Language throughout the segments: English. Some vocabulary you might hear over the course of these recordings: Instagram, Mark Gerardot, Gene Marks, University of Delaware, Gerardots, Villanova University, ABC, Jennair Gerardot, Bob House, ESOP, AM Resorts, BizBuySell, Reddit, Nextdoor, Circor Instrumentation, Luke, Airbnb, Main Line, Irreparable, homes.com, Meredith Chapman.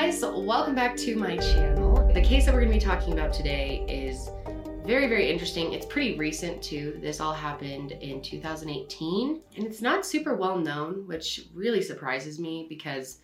guys, welcome back to my channel. The case that we're gonna be talking about today is very, very interesting. It's pretty recent too. This all happened in 2018 and it's not super well known, which really surprises me because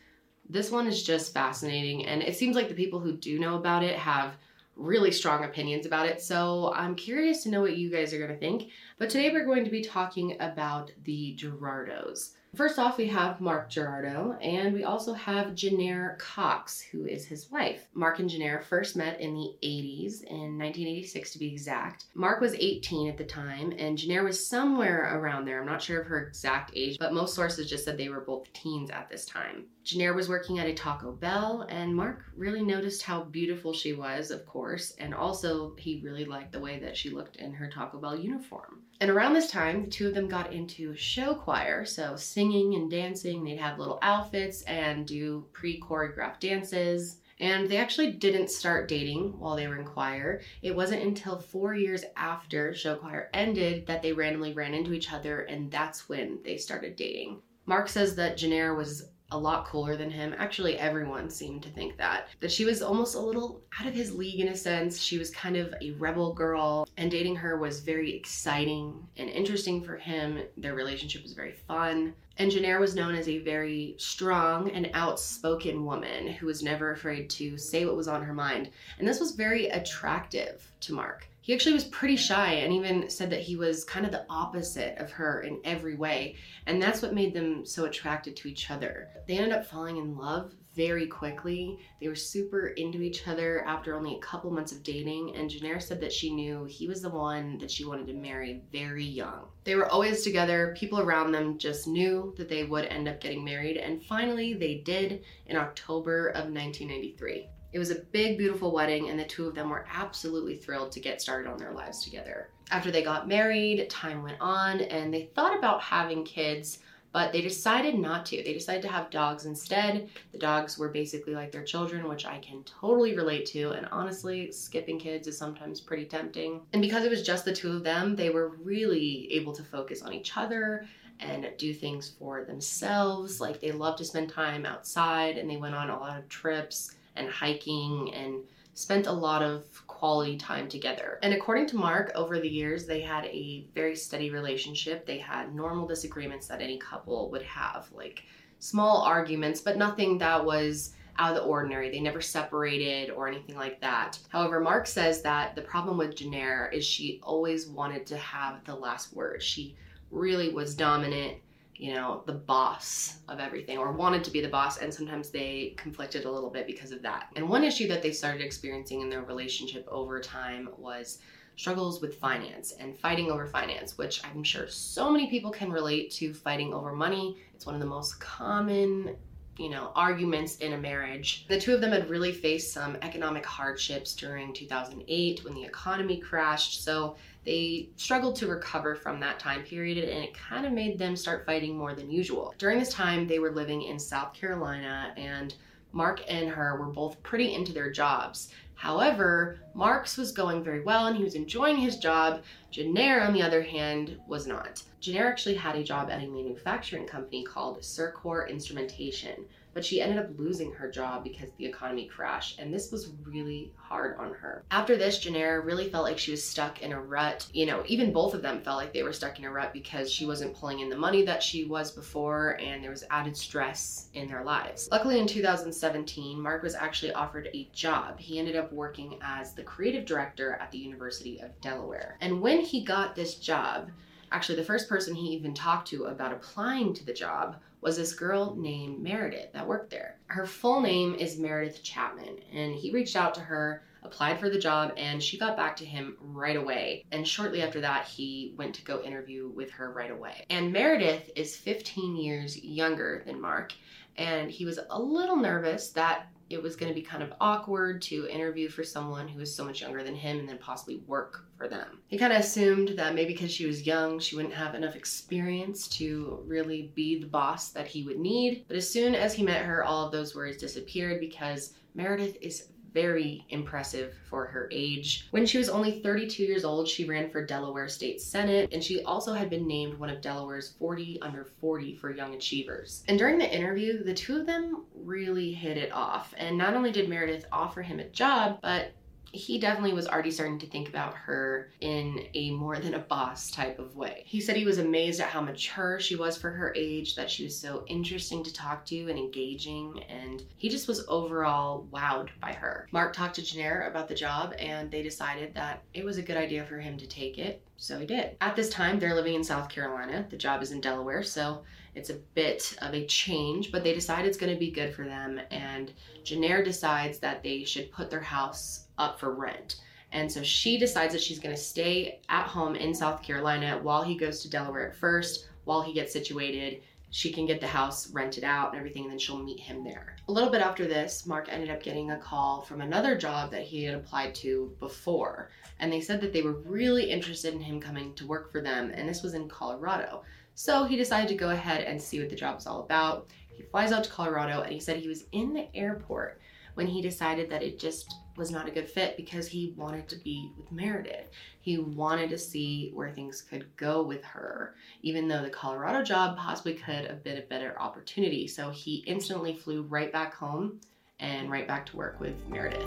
this one is just fascinating and it seems like the people who do know about it have really strong opinions about it. So I'm curious to know what you guys are gonna think. But today we're going to be talking about the Gerardots. First off, we have Mark Gerardot, and we also have Jennair Cox, who is his wife. Mark and Jennair first met in the 80s, in 1986 to be exact. Mark was 18 at the time, and Jennair was somewhere around there. I'm not sure of her exact age, but most sources just said they were both teens at this time. Jennair was working at a Taco Bell, and Mark really noticed how beautiful she was, of course, and also he really liked the way that she looked in her Taco Bell uniform. And around this time, the two of them got into show choir, so singing and dancing. They'd have little outfits and do pre-choreographed dances. And they actually didn't start dating while they were in choir. It wasn't until 4 years after show choir ended that they randomly ran into each other, and that's when they started dating. Mark says that Jennair was a lot cooler than him. Actually, everyone seemed to think that she was almost a little out of his league in a sense. She was kind of a rebel girl, and dating her was very exciting and interesting for him. Their relationship was very fun. And Jennair was known as a very strong and outspoken woman who was never afraid to say what was on her mind. And this was very attractive to Mark. He actually was pretty shy and even said that he was kind of the opposite of her in every way. And that's what made them so attracted to each other. They ended up falling in love very quickly. They were super into each other after only a couple months of dating. And Jennair said that she knew he was the one that she wanted to marry very young. They were always together. People around them just knew that they would end up getting married. And finally, they did in October of 1993. It was a big, beautiful wedding, and the two of them were absolutely thrilled to get started on their lives together. After they got married, time went on, and they thought about having kids, but they decided not to. They decided to have dogs instead. The dogs were basically like their children, which I can totally relate to, and honestly, skipping kids is sometimes pretty tempting. And because it was just the two of them, they were really able to focus on each other and do things for themselves. Like, they loved to spend time outside, and they went on a lot of trips and hiking and spent a lot of quality time together. And according to Mark, over the years, they had a very steady relationship. They had normal disagreements that any couple would have, like small arguments, but nothing that was out of the ordinary. They never separated or anything like that. However, Mark says that the problem with Jennair is she always wanted to have the last word. She really was dominant, you know, the boss of everything, or wanted to be the boss, and sometimes they conflicted a little bit because of that. And one issue that they started experiencing in their relationship over time was struggles with finance and fighting over finance, which I'm sure so many people can relate to. Fighting over money, it's one of the most common, you know, arguments in a marriage. The two of them had really faced some economic hardships during 2008 when the economy crashed, so they struggled to recover from that time period, and it kind of made them start fighting more than usual. During this time, they were living in South Carolina, and Mark and her were both pretty into their jobs. However, Mark's was going very well and he was enjoying his job. Jennair, on the other hand, was not. Jennair actually had a job at a manufacturing company called Circor Instrumentation, but she ended up losing her job because the economy crashed, and this was really hard on her. After this, Jennair really felt like she was stuck in a rut. You know, even both of them felt like they were stuck in a rut because she wasn't pulling in the money that she was before, and there was added stress in their lives. Luckily, in 2017, Mark was actually offered a job. He ended up working as the creative director at the University of Delaware. And when he got this job, actually the first person he even talked to about applying to the job was this girl named Meredith that worked there. Her full name is Meredith Chapman, and he reached out to her, applied for the job, and she got back to him right away. And shortly after that, he went to go interview with her right away. And Meredith is 15 years younger than Mark, and he was a little nervous that it was going to be kind of awkward to interview for someone who was so much younger than him and then possibly work for them. He kind of assumed that maybe because she was young, she wouldn't have enough experience to really be the boss that he would need. But as soon as he met her, all of those worries disappeared because Meredith is very impressive for her age. When she was only 32 years old, she ran for Delaware State Senate, and she also had been named one of Delaware's 40 under 40 for young achievers. And during the interview, the two of them really hit it off. And not only did Meredith offer him a job, but he definitely was already starting to think about her in a more than a boss type of way. He said he was amazed at how mature she was for her age, that she was so interesting to talk to and engaging, and he just was overall wowed by her. Mark talked to Jennair about the job, and they decided that it was a good idea for him to take it, so he did. At this time, they're living in South Carolina. The job is in Delaware, so it's a bit of a change, but they decide it's going to be good for them, and Jennair decides that they should put their house up for rent. And so she decides that she's going to stay at home in South Carolina while he goes to Delaware at first, while he gets situated. She can get the house rented out and everything, and then she'll meet him there. A little bit after this, Mark ended up getting a call from another job that he had applied to before, and they said that they were really interested in him coming to work for them, and this was in Colorado. So he decided to go ahead and see what the job was all about. He flies out to Colorado, and he said he was in the airport when he decided that it just was not a good fit because he wanted to be with Meredith. He wanted to see where things could go with her, even though the Colorado job possibly could have been a better opportunity. So he instantly flew right back home and right back to work with Meredith.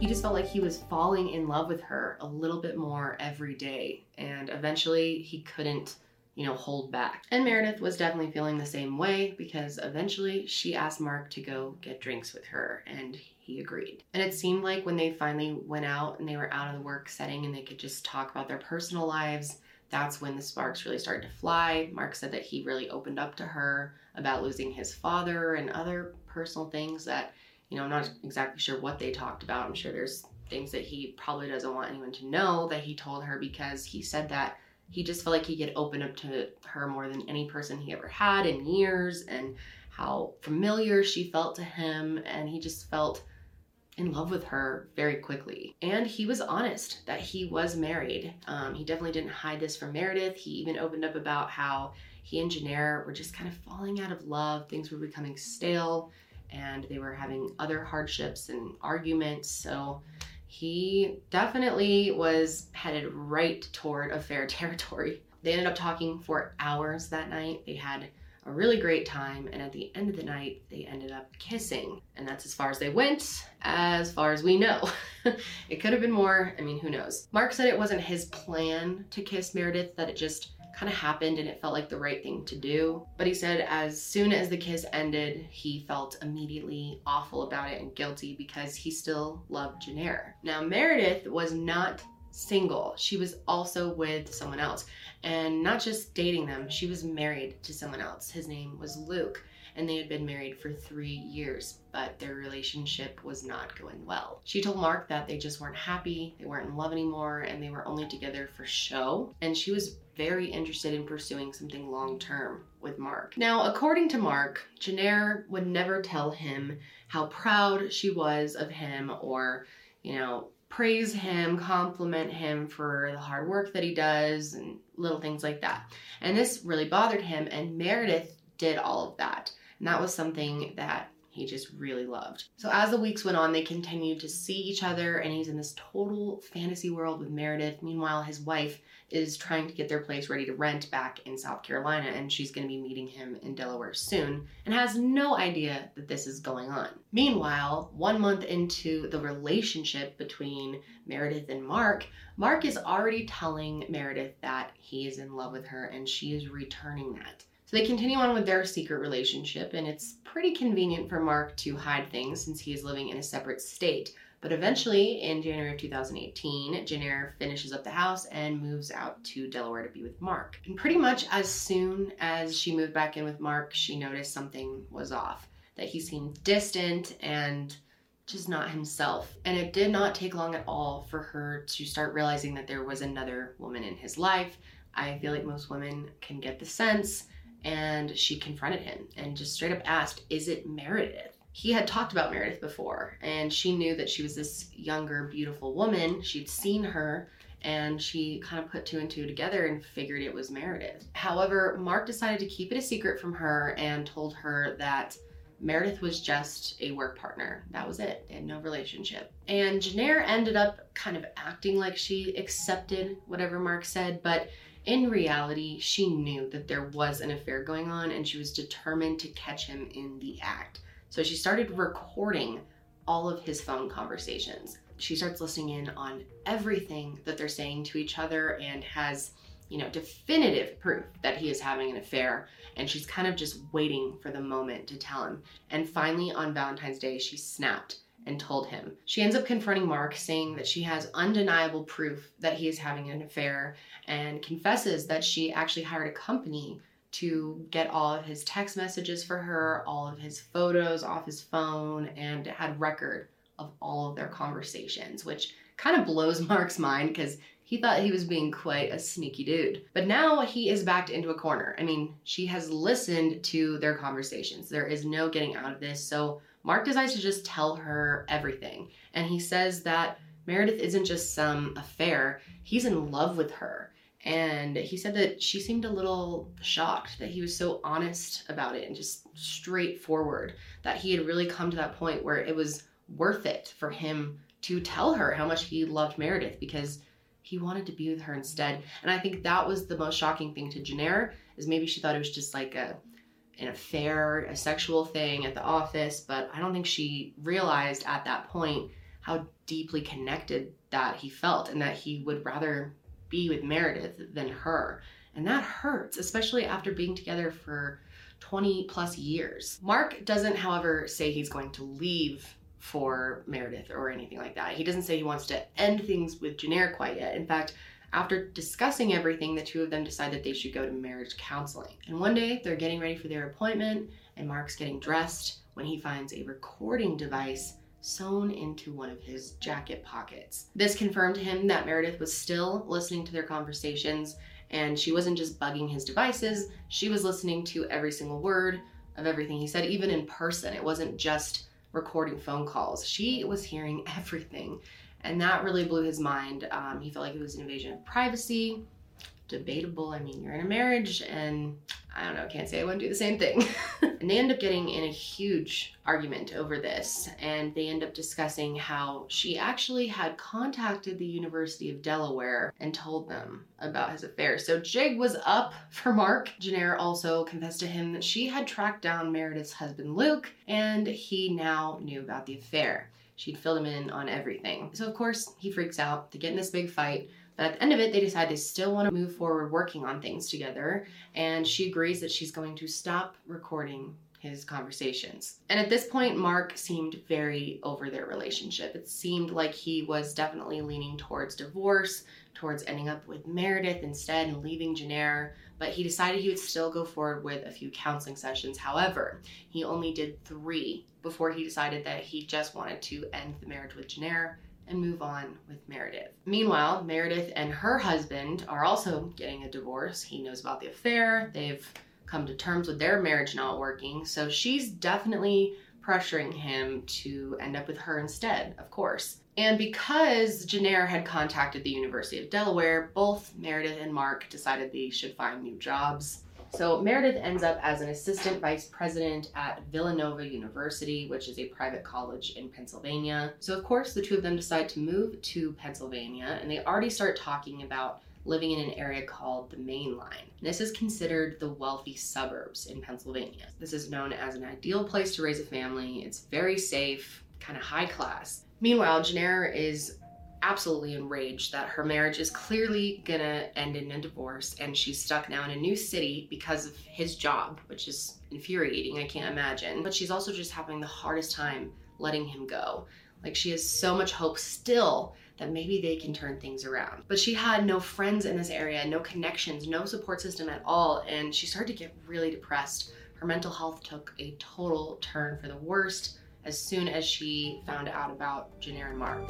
He just felt like he was falling in love with her a little bit more every day, and eventually he couldn't, hold back. And Meredith was definitely feeling the same way, because eventually she asked Mark to go get drinks with her, and he agreed. And it seemed like when they finally went out and they were out of the work setting and they could just talk about their personal lives, that's when the sparks really started to fly. Mark said that he really opened up to her about losing his father and other personal things that I'm not exactly sure what they talked about. I'm sure there's things that he probably doesn't want anyone to know that he told her, because he said that he just felt like he could open up to her more than any person he ever had in years, and how familiar she felt to him, and he just felt in love with her very quickly. And he was honest that he was married. He definitely didn't hide this from Meredith. He even opened up about how he and Jennair were just kind of falling out of love. Things were becoming stale, and they were having other hardships and arguments, so he definitely was headed right toward affair territory. They ended up talking for hours that night. They had a really great time, and at the end of the night, they ended up kissing, and that's as far as they went, as far as we know. It could have been more, who knows. Mark said it wasn't his plan to kiss Meredith, that it just kind of happened and it felt like the right thing to do. But he said as soon as the kiss ended, he felt immediately awful about it and guilty, because he still loved Jennair. Now, Meredith was not single. She was also with someone else, and not just dating them. She was married to someone else. His name was Luke, and they had been married for 3 years, but their relationship was not going well. She told Mark that they just weren't happy, they weren't in love anymore, and they were only together for show, and she was very interested in pursuing something long-term with Mark. Now, according to Mark, Jennair would never tell him how proud she was of him, or, praise him, compliment him for the hard work that he does, and little things like that. And this really bothered him, and Meredith did all of that. And that was something that he just really loved. So as the weeks went on, they continued to see each other, and he's in this total fantasy world with Meredith. Meanwhile, his wife is trying to get their place ready to rent back in South Carolina, and she's going to be meeting him in Delaware soon, and has no idea that this is going on. Meanwhile, 1 month into the relationship between Meredith and Mark, Mark is already telling Meredith that he is in love with her, and she is returning that. So they continue on with their secret relationship, and it's pretty convenient for Mark to hide things since he is living in a separate state. But eventually, in January of 2018, Jennair finishes up the house and moves out to Delaware to be with Mark. And pretty much as soon as she moved back in with Mark, she noticed something was off, that he seemed distant and just not himself. And it did not take long at all for her to start realizing that there was another woman in his life. I feel like most women can get the sense. And she confronted him and just straight up asked, "Is it Meredith?" He had talked about Meredith before, and she knew that she was this younger, beautiful woman. She'd seen her, and she kind of put two and two together and figured it was Meredith. However, Mark decided to keep it a secret from her and told her that Meredith was just a work partner. That was it. They had no relationship. And Jennair ended up kind of acting like she accepted whatever Mark said, but in reality, she knew that there was an affair going on and she was determined to catch him in the act. So she started recording all of his phone conversations. She starts listening in on everything that they're saying to each other and has, you know, definitive proof that he is having an affair. And she's kind of just waiting for the moment to tell him. And finally, on Valentine's Day, she snapped and told him. She ends up confronting Mark, saying that she has undeniable proof that he is having an affair, and confesses that she actually hired a company to get all of his text messages for her, all of his photos off his phone, and had record of all of their conversations, which kind of blows Mark's mind because he thought he was being quite a sneaky dude. But now he is backed into a corner. I mean, she has listened to their conversations. There is no getting out of this. So Mark decides to just tell her everything. And he says that Meredith isn't just some affair, he's in love with her. And he said that she seemed a little shocked that he was so honest about it and just straightforward, that he had really come to that point where it was worth it for him to tell her how much he loved Meredith because he wanted to be with her instead. And I think that was the most shocking thing to Jennair, is maybe she thought it was just like an affair, a sexual thing at the office, but I don't think she realized at that point how deeply connected that he felt and that he would rather be with Meredith than her. And that hurts, especially after being together for 20 plus years. Mark doesn't, however, say he's going to leave for Meredith or anything like that. He doesn't say he wants to end things with Jennair quite yet. In fact, after discussing everything, the two of them decide that they should go to marriage counseling. And one day they're getting ready for their appointment and Mark's getting dressed when he finds a recording device sewn into one of his jacket pockets. This confirmed to him that Meredith was still listening to their conversations, and she wasn't just bugging his devices, she was listening to every single word of everything he said, even in person. It wasn't just recording phone calls. She was hearing everything. And that really blew his mind. He felt like it was an invasion of privacy. Debatable. I mean, you're in a marriage and I don't know, can't say I wouldn't do the same thing. And they end up getting in a huge argument over this. And they end up discussing how she actually had contacted the University of Delaware and told them about his affair. So jig was up for Mark. Jennair also confessed to him that she had tracked down Meredith's husband, Luke, and he now knew about the affair. She'd filled him in on everything. So of course he freaks out. They get in this big fight. But at the end of it, they decide they still want to move forward working on things together. And she agrees that she's going to stop recording his conversations. And at this point, Mark seemed very over their relationship. It seemed like he was definitely leaning towards divorce, towards ending up with Meredith instead and leaving Jennair. But he decided he would still go forward with a few counseling sessions. However, he only did 3 before he decided that he just wanted to end the marriage with Jennair and move on with Meredith. Meanwhile, Meredith and her husband are also getting a divorce. He knows about the affair. They've come to terms with their marriage not working. So she's definitely pressuring him to end up with her instead, of course. And because Jennair had contacted the University of Delaware, both Meredith and Mark decided they should find new jobs. So Meredith ends up as an assistant vice president at Villanova University, which is a private college in Pennsylvania. So of course, the two of them decide to move to Pennsylvania, and they already start talking about living in an area called the Main Line. This is considered the wealthy suburbs in Pennsylvania. This is known as an ideal place to raise a family. It's very safe, kind of high class. Meanwhile, Jennair is absolutely enraged that her marriage is clearly gonna end in a divorce and she's stuck now in a new city because of his job, which is infuriating, I can't imagine. But she's also just having the hardest time letting him go. Like, she has so much hope still that maybe they can turn things around. But she had no friends in this area, no connections, no support system at all, and she started to get really depressed. Her mental health took a total turn for the worst as soon as she found out about Jennair and Mark.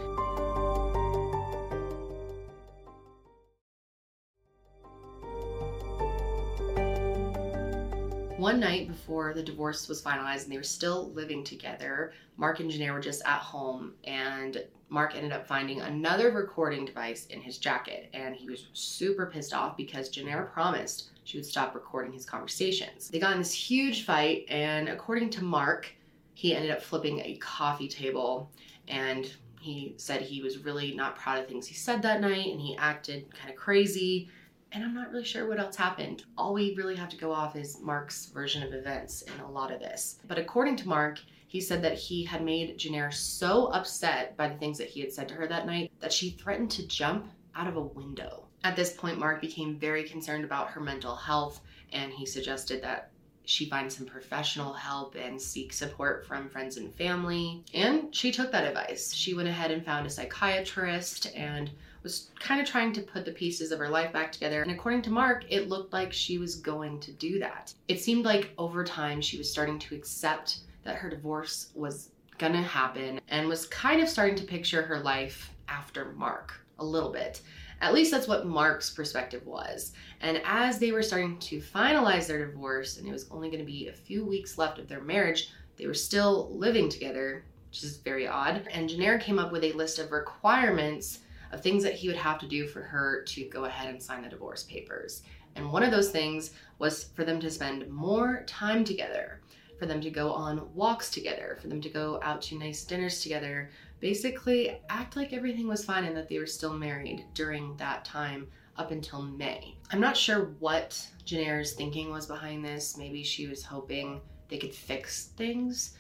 One night before the divorce was finalized and they were still living together, Mark and Jennair were just at home, and Mark ended up finding another recording device in his jacket, and he was super pissed off because Jennair promised she would stop recording his conversations. They got in this huge fight, and according to Mark, he ended up flipping a coffee table, and he said he was really not proud of things he said that night, and he acted kind of crazy. And I'm not really sure what else happened. All we really have to go off is Mark's version of events in a lot of this. But according to Mark, he said that he had made Jennair so upset by the things that he had said to her that night that she threatened to jump out of a window. At this point, Mark became very concerned about her mental health, and he suggested that she find some professional help and seek support from friends and family. And she took that advice. She went ahead and found a psychiatrist and was kind of trying to put the pieces of her life back together. And according to Mark, it looked like she was going to do that. It seemed like over time, she was starting to accept that her divorce was gonna happen and was kind of starting to picture her life after Mark a little bit. At least that's what Mark's perspective was. And as they were starting to finalize their divorce, and it was only gonna be a few weeks left of their marriage, they were still living together, which is very odd. And Jennair came up with a list of requirements of things that he would have to do for her to go ahead and sign the divorce papers. And one of those things was for them to spend more time together, for them to go on walks together, for them to go out to nice dinners together, basically act like everything was fine and that they were still married during that time up until May. I'm not sure what Jennair's thinking was behind this. Maybe she was hoping they could fix things.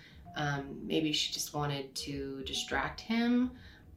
Maybe she just wanted to distract him.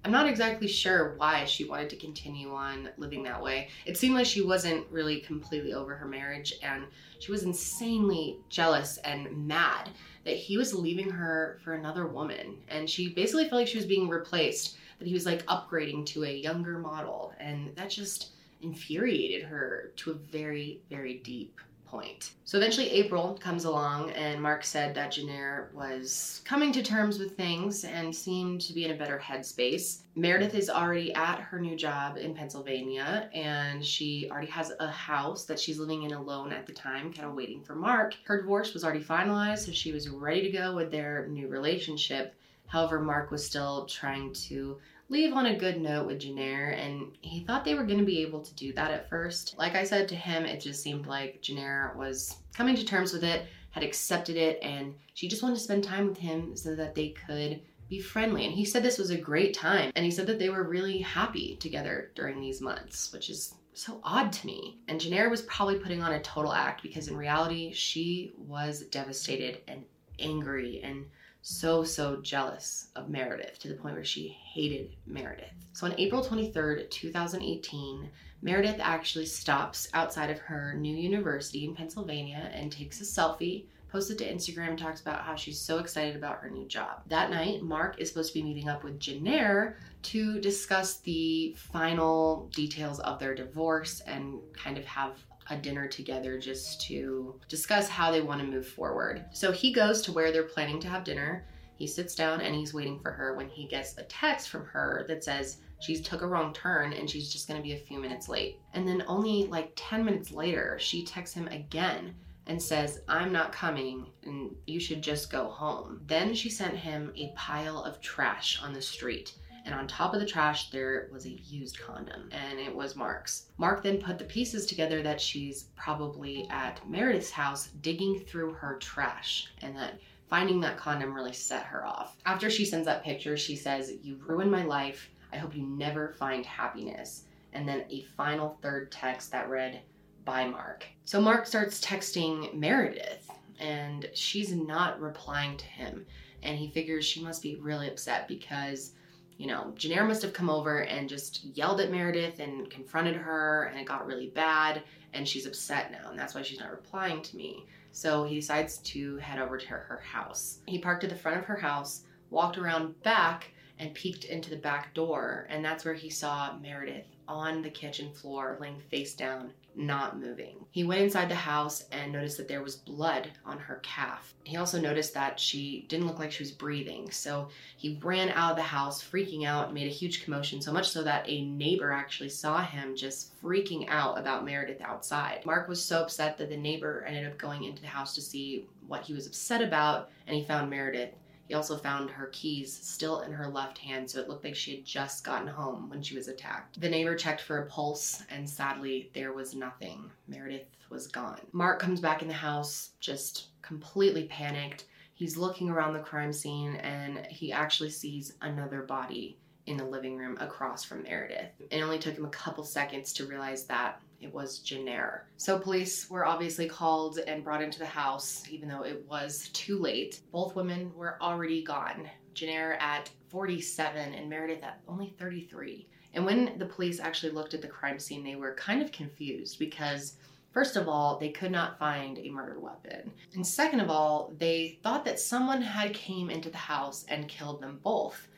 I'm not exactly sure why she wanted to continue on living that way. It seemed like she wasn't really completely over her marriage, and she was insanely jealous and mad that he was leaving her for another woman. And she basically felt like she was being replaced, that he was like upgrading to a younger model. And that just infuriated her to a very, very deep point. So eventually April comes along, and Mark said that Jennair was coming to terms with things and seemed to be in a better headspace. Meredith is already at her new job in Pennsylvania, and she already has a house that she's living in alone at the time, kind of waiting for Mark. Her divorce was already finalized, so she was ready to go with their new relationship. However, Mark was still trying to leave on a good note with Jennair, and he thought they were going to be able to do that at first. Like I said to him, it just seemed like Jennair was coming to terms with it, had accepted it, and she just wanted to spend time with him so that they could be friendly. And he said this was a great time, and he said that they were really happy together during these months, which is so odd to me. And Jennair was probably putting on a total act, because in reality, she was devastated and angry and so jealous of Meredith, to the point where she hated Meredith. So on April 23rd, 2018, Meredith actually stops outside of her new university in Pennsylvania and takes a selfie, posts it to Instagram, and talks about how she's so excited about her new job. That night, Mark is supposed to be meeting up with Jennair to discuss the final details of their divorce and kind of have a dinner together just to discuss how they want to move forward. So he goes to where they're planning to have dinner. He sits down and he's waiting for her when he gets a text from her that says she took a wrong turn and she's just going to be a few minutes late. And then only like 10 minutes later, she texts him again and says, "I'm not coming and you should just go home." Then she sent him a pile of trash on the street. And on top of the trash, there was a used condom, and it was Mark's. Mark then put the pieces together that she's probably at Meredith's house digging through her trash, and that finding that condom really set her off. After she sends that picture, she says, "You ruined my life. I hope you never find happiness." And then a final third text that read, "Bye, Mark." So Mark starts texting Meredith, and she's not replying to him. And he figures she must be really upset because, you know, Jennair must have come over and just yelled at Meredith and confronted her, and it got really bad, and she's upset now, and that's why she's not replying to me. So he decides to head over to her house. He parked at the front of her house, walked around back, and peeked into the back door, and that's where he saw Meredith on the kitchen floor, laying face down, not moving. He went inside the house and noticed that there was blood on her calf. He also noticed that she didn't look like she was breathing, so he ran out of the house, freaking out, made a huge commotion, so much so that a neighbor actually saw him just freaking out about Meredith outside. Mark was so upset that the neighbor ended up going into the house to see what he was upset about, and he found Meredith. He also found her keys still in her left hand, so it looked like she had just gotten home when she was attacked. The neighbor checked for a pulse, and sadly, there was nothing. Meredith was gone. Mark comes back in the house, just completely panicked. He's looking around the crime scene, and he actually sees another body in the living room across from Meredith. It only took him a couple seconds to realize that it was Jennair. So police were obviously called and brought into the house, even though it was too late. Both women were already gone. Jennair at 47 and Meredith at only 33. And when the police actually looked at the crime scene, they were kind of confused because, first of all, they could not find a murder weapon. And second of all, they thought that someone had came into the house and killed them both,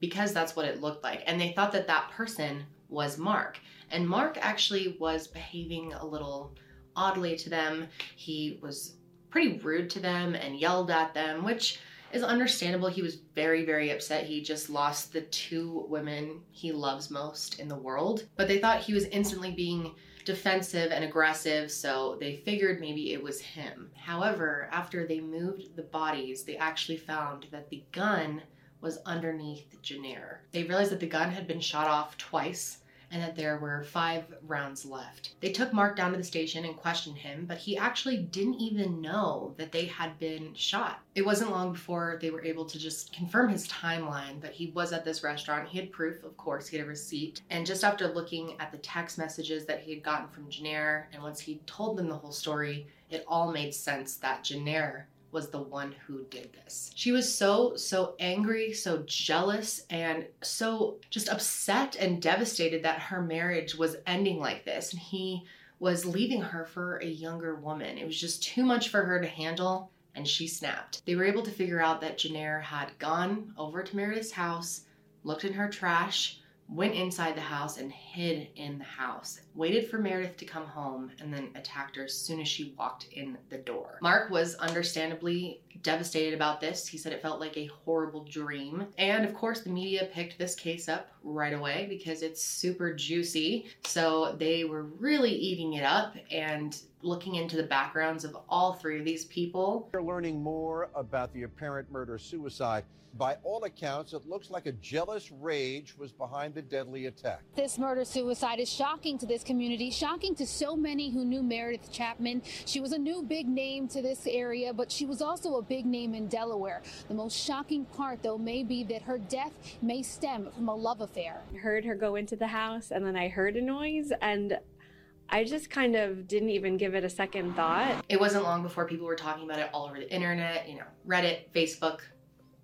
because that's what it looked like. And they thought that that person was Mark. And Mark actually was behaving a little oddly to them. He was pretty rude to them and yelled at them, which is understandable. He was very, very upset. He just lost the two women he loves most in the world. But they thought he was instantly being defensive and aggressive, so they figured maybe it was him. However, after they moved the bodies, they actually found that the gun was underneath Jennair. They realized that the gun had been shot off twice and that there were 5 rounds left. They took Mark down to the station and questioned him, but he actually didn't even know that they had been shot. It wasn't long before they were able to just confirm his timeline that he was at this restaurant. He had proof, of course, he had a receipt. And just after looking at the text messages that he had gotten from Jennair, and once he told them the whole story, it all made sense that Jennair was the one who did this. She was so angry, so jealous, and so just upset and devastated that her marriage was ending like this. And he was leaving her for a younger woman. It was just too much for her to handle, and she snapped. They were able to figure out that Jennair had gone over to Meredith's house, looked in her trash, went inside the house and hid in the house, waited for Meredith to come home, and then attacked her as soon as she walked in the door. Mark was understandably devastated about this. He said it felt like a horrible dream. And of course, the media picked this case up right away because it's super juicy. So they were really eating it up and looking into the backgrounds of all three of these people. We're learning more about the apparent murder-suicide. By all accounts, it looks like a jealous rage was behind the deadly attack. This murder-suicide is shocking to this community, shocking to so many who knew Meredith Chapman. She was a new big name to this area, but she was also a big name in Delaware. The most shocking part, though, may be that her death may stem from a love affair. I heard her go into the house, and then I heard a noise, and I just kind of didn't even give it a second thought. It wasn't long before people were talking about it all over the internet, Reddit, Facebook,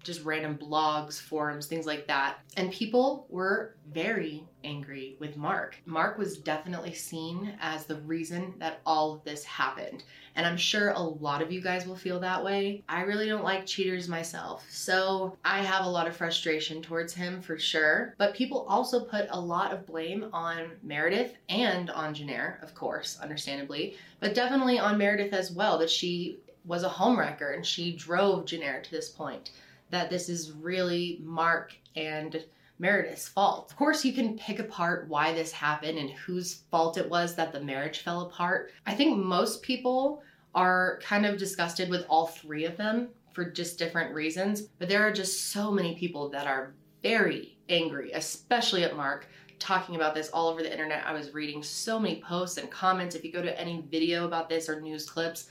just random blogs, forums, things like that. And people were very angry with Mark. Mark was definitely seen as the reason that all of this happened. And I'm sure a lot of you guys will feel that way. I really don't like cheaters myself, so I have a lot of frustration towards him for sure. But people also put a lot of blame on Meredith and on Jennair, of course, understandably, but definitely on Meredith as well, that she was a homewrecker and she drove Jennair to this point, that this is really Mark and Meredith's fault. Of course, you can pick apart why this happened and whose fault it was that the marriage fell apart. I think most people are kind of disgusted with all three of them for just different reasons, but there are just so many people that are very angry, especially at Mark, talking about this all over the internet. I was reading so many posts and comments. If you go to any video about this or news clips,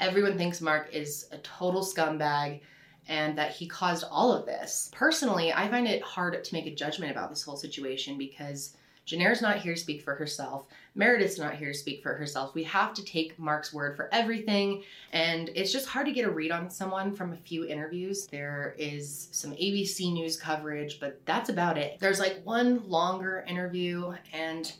everyone thinks Mark is a total scumbag and that he caused all of this. Personally, I find it hard to make a judgment about this whole situation because Jennair's not here to speak for herself. Meredith's not here to speak for herself. We have to take Mark's word for everything, and it's just hard to get a read on someone from a few interviews. There is some ABC News coverage, but that's about it. There's like one longer interview, and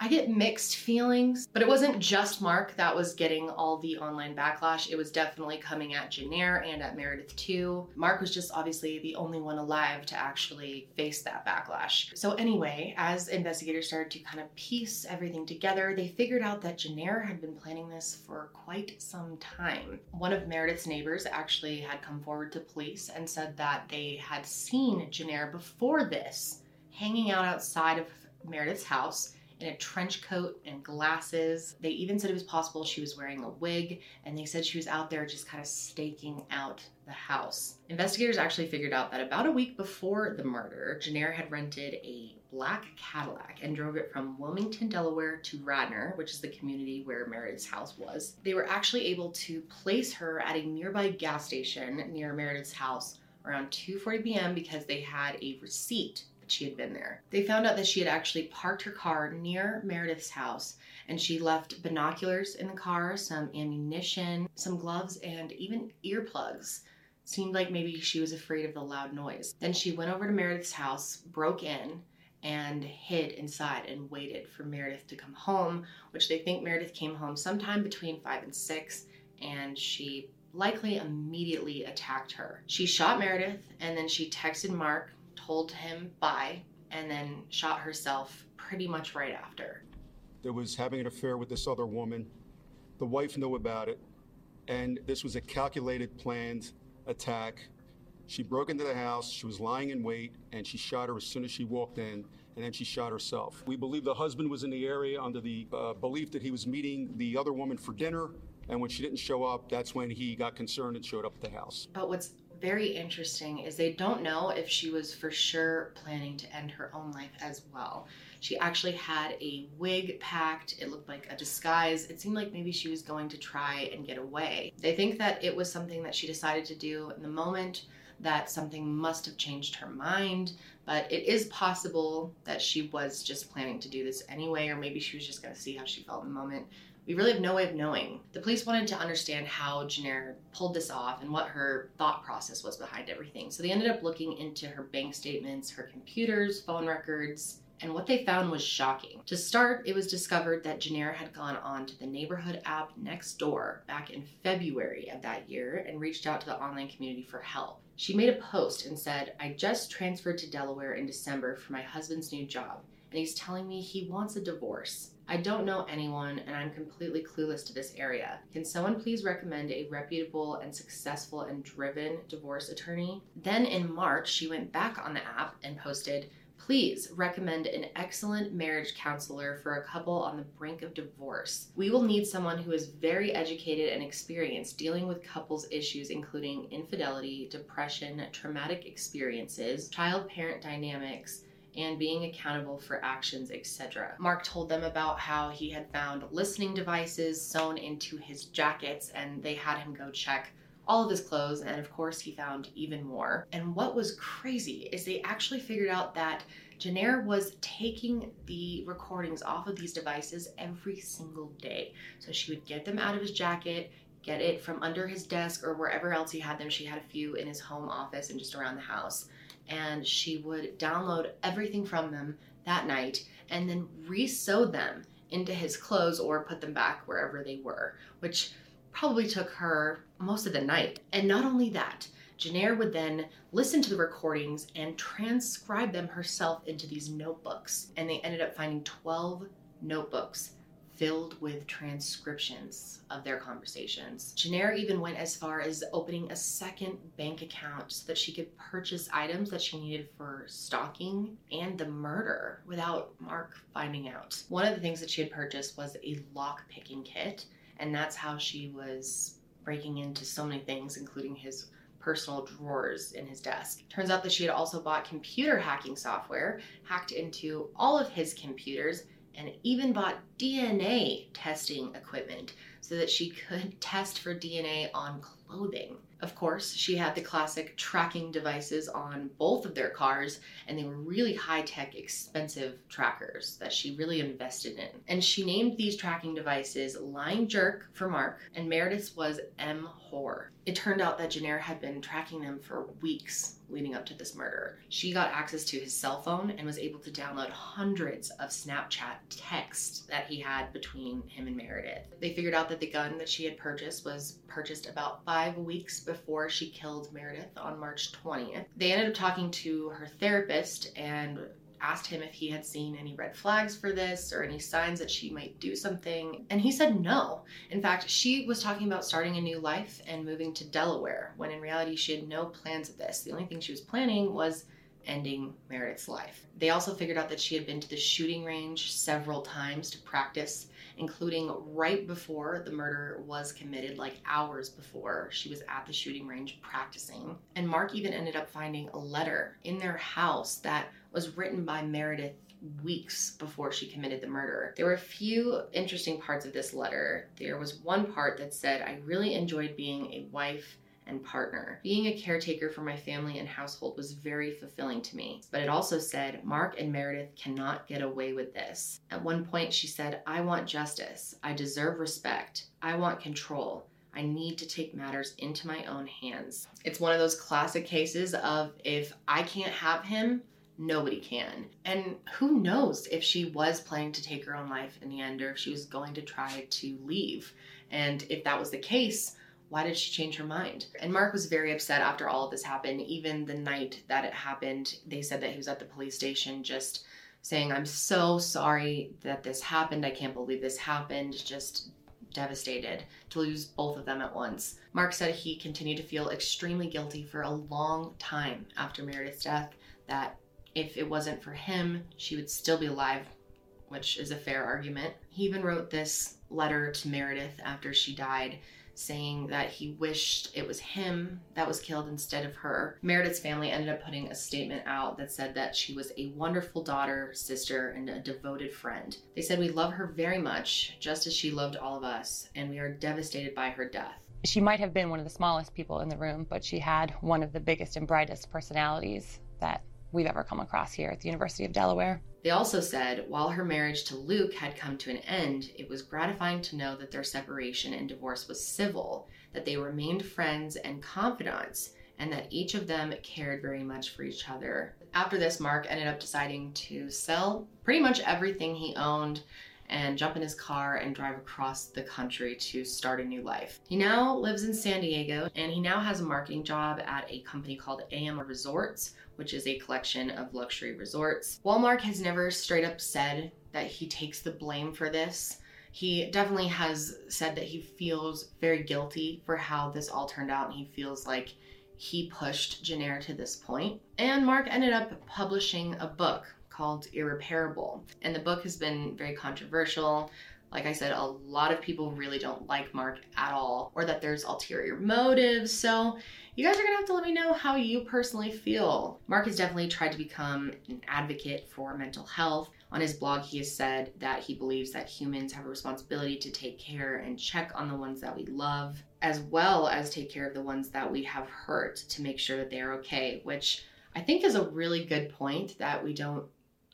I get mixed feelings, but it wasn't just Mark that was getting all the online backlash. It was definitely coming at Jennair and at Meredith too. Mark was just obviously the only one alive to actually face that backlash. So anyway, as investigators started to kind of piece everything together, they figured out that Jennair had been planning this for quite some time. One of Meredith's neighbors actually had come forward to police and said that they had seen Jennair before this, hanging out outside of Meredith's house in a trench coat and glasses. They even said it was possible she was wearing a wig, and they said she was out there just kind of staking out the house. Investigators actually figured out that about a week before the murder, Jennair had rented a black Cadillac and drove it from Wilmington, Delaware to Radnor, which is the community where Meredith's house was. They were actually able to place her at a nearby gas station near Meredith's house around 2:40 p.m. because they had a receipt she had been there. They found out that she had actually parked her car near Meredith's house, and she left binoculars in the car, some ammunition, some gloves, and even earplugs. Seemed like maybe she was afraid of the loud noise. Then she went over to Meredith's house, broke in, and hid inside and waited for Meredith to come home, which they think Meredith came home sometime between 5 and 6, and she likely immediately attacked her. She shot Meredith, and then she texted Mark, told him bye, and then shot herself pretty much right after. There was having an affair with this other woman. The wife knew about it, and this was a calculated, planned attack. She broke into the house, she was lying in wait, and she shot her as soon as she walked in, and then she shot herself. We believe the husband was in the area under the belief that he was meeting the other woman for dinner, and when she didn't show up, that's when he got concerned and showed up at the house. But what's very interesting is they don't know if she was for sure planning to end her own life as well. She actually had a wig packed. It looked like a disguise. It seemed like maybe she was going to try and get away. They think that it was something that she decided to do in the moment, that something must have changed her mind, but it is possible that she was just planning to do this anyway, or maybe she was just going to see how she felt in the moment. We really have no way of knowing. The police wanted to understand how Jennair pulled this off and what her thought process was behind everything. So they ended up looking into her bank statements, her computers, phone records, and what they found was shocking. To start, it was discovered that Jennair had gone on to the neighborhood app Nextdoor back in February of that year and reached out to the online community for help. She made a post and said, "I just transferred to Delaware in December for my husband's new job, and he's telling me he wants a divorce. I don't know anyone, and I'm completely clueless to this area. Can someone please recommend a reputable and successful and driven divorce attorney?" Then in March, she went back on the app and posted, "Please recommend an excellent marriage counselor for a couple on the brink of divorce. We will need someone who is very educated and experienced dealing with couples issues, including infidelity, depression, traumatic experiences, child-parent dynamics, and being accountable for actions, etc." Mark told them about how he had found listening devices sewn into his jackets, and they had him go check all of his clothes, and of course he found even more. And what was crazy is they actually figured out that Jennair was taking the recordings off of these devices every single day. So she would get them out of his jacket, get it from under his desk or wherever else he had them. She had a few in his home office and just around the house. And she would download everything from them that night and then re-sew them into his clothes or put them back wherever they were, which probably took her most of the night. And not only that, Jennair would then listen to the recordings and transcribe them herself into these notebooks. And they ended up finding 12 notebooks filled with transcriptions of their conversations. Jennair even went as far as opening a second bank account so that she could purchase items that she needed for stalking and the murder without Mark finding out. One of the things that she had purchased was a lock picking kit, and that's how she was breaking into so many things, including his personal drawers in his desk. Turns out that she had also bought computer hacking software, hacked into all of his computers, and even bought DNA testing equipment so that she could test for DNA on clothing. Of course, she had the classic tracking devices on both of their cars, and they were really high-tech, expensive trackers that she really invested in. And she named these tracking devices Line Jerk for Mark, and Meredith's was M Whore. It turned out that Jennair had been tracking them for weeks leading up to this murder. She got access to his cell phone and was able to download hundreds of Snapchat texts that he had between him and Meredith. They figured out that the gun that she had purchased was purchased about 5 weeks before she killed Meredith on March 20th. They ended up talking to her therapist and asked him if he had seen any red flags for this or any signs that she might do something, and he said no. In fact, she was talking about starting a new life and moving to Delaware, when in reality she had no plans of this. The only thing she was planning was ending Meredith's life. They also figured out that she had been to the shooting range several times to practice, including right before the murder was committed, like hours before she was at the shooting range practicing. And Mark even ended up finding a letter in their house that was written by Meredith weeks before she committed the murder. There were a few interesting parts of this letter. There was one part that said, "I really enjoyed being a wife and partner. Being a caretaker for my family and household was very fulfilling to me." But it also said, "Mark and Meredith cannot get away with this." At one point she said, "I want justice. I deserve respect. I want control. I need to take matters into my own hands." It's one of those classic cases of, if I can't have him, nobody can. And who knows if she was planning to take her own life in the end, or if she was going to try to leave. And if that was the case, why did she change her mind? And Mark was very upset after all of this happened. Even the night that it happened, they said that he was at the police station just saying, "I'm so sorry that this happened. I can't believe this happened." Just devastated to lose both of them at once. Mark said he continued to feel extremely guilty for a long time after Meredith's death, that if it wasn't for him, she would still be alive, which is a fair argument. He even wrote this letter to Meredith after she died, saying that he wished it was him that was killed instead of her. Meredith's family ended up putting a statement out that said that she was a wonderful daughter, sister, and a devoted friend. They said, "We love her very much, just as she loved all of us, and we are devastated by her death." She might have been one of the smallest people in the room, but she had one of the biggest and brightest personalities that we've ever come across here at the University of Delaware. They also said, while her marriage to Luke had come to an end, it was gratifying to know that their separation and divorce was civil, that they remained friends and confidants, and that each of them cared very much for each other. After this, Mark ended up deciding to sell pretty much everything he owned and jump in his car and drive across the country to start a new life. He now lives in San Diego, and he now has a marketing job at a company called AM Resorts, which is a collection of luxury resorts. While Mark has never straight up said that he takes the blame for this, he definitely has said that he feels very guilty for how this all turned out, and he feels like he pushed Jennair to this point. And Mark ended up publishing a book called Irreparable. And the book has been very controversial. Like I said, a lot of people really don't like Mark at all, or that there's ulterior motives. So you guys are gonna have to let me know how you personally feel. Mark has definitely tried to become an advocate for mental health. On his blog, he has said that he believes that humans have a responsibility to take care and check on the ones that we love, as well as take care of the ones that we have hurt, to make sure that they're okay, which I think is a really good point that we don't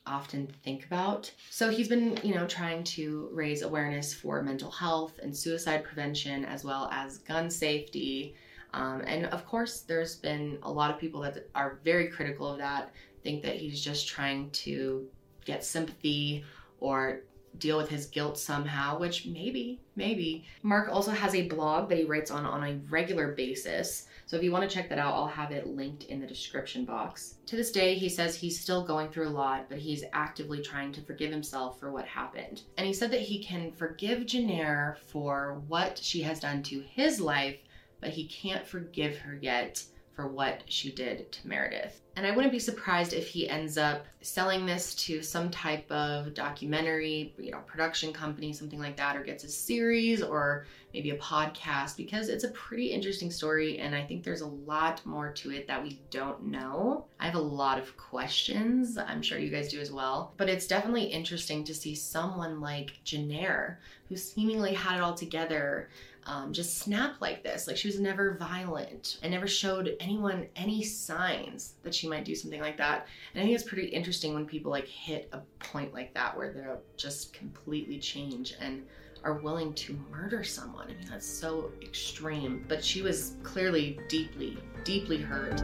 often think about. So he's been, trying to raise awareness for mental health and suicide prevention, as well as gun safety. And of course, there's been a lot of people that are very critical of that, think that he's just trying to get sympathy or deal with his guilt somehow, which maybe. Mark also has a blog that he writes on a regular basis. So if you want to check that out, I'll have it linked in the description box. To this day, he says he's still going through a lot, but he's actively trying to forgive himself for what happened. And he said that he can forgive Jennair for what she has done to his life, but he can't forgive her yet for what she did to Meredith. And I wouldn't be surprised if he ends up selling this to some type of documentary, production company, something like that, or gets a series or maybe a podcast, because it's a pretty interesting story. And I think there's a lot more to it that we don't know. I have a lot of questions. I'm sure you guys do as well, but it's definitely interesting to see someone like Jennair, who seemingly had it all together, just snap like this. Like, she was never violent and never showed anyone any signs that she might do something like that. And I think it's pretty interesting when people like hit a point like that where they'll just completely change and are willing to murder someone. I mean, that's so extreme, but she was clearly deeply, deeply hurt.